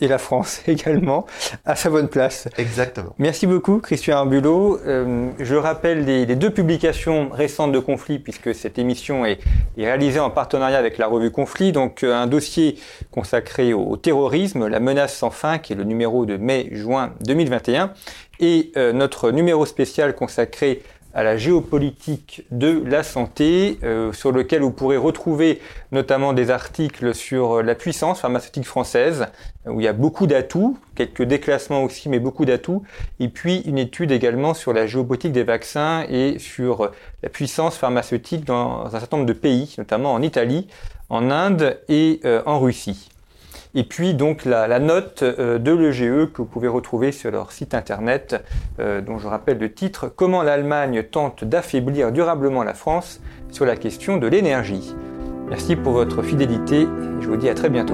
Et la France également, à sa bonne place. Exactement. Merci beaucoup, Christian Harbulot. Euh, je rappelle les, les deux publications récentes de Conflit, puisque cette émission est, est réalisée en partenariat avec la revue Conflit. Donc, un dossier consacré au, au terrorisme, la menace sans fin, qui est le numéro de mai-juin deux mille vingt et un, et euh, notre numéro spécial consacré à la géopolitique de la santé, euh, sur lequel vous pourrez retrouver notamment des articles sur la puissance pharmaceutique française, où il y a beaucoup d'atouts, quelques déclassements aussi, mais beaucoup d'atouts, et puis une étude également sur la géopolitique des vaccins et sur la puissance pharmaceutique dans un certain nombre de pays, notamment en Italie, en Inde et euh, en Russie. Et puis donc la, la note euh, de l'E G E que vous pouvez retrouver sur leur site internet, euh, dont je rappelle le titre « Comment l'Allemagne tente d'affaiblir durablement la France sur la question de l'énergie ». Merci pour votre fidélité, et je vous dis à très bientôt.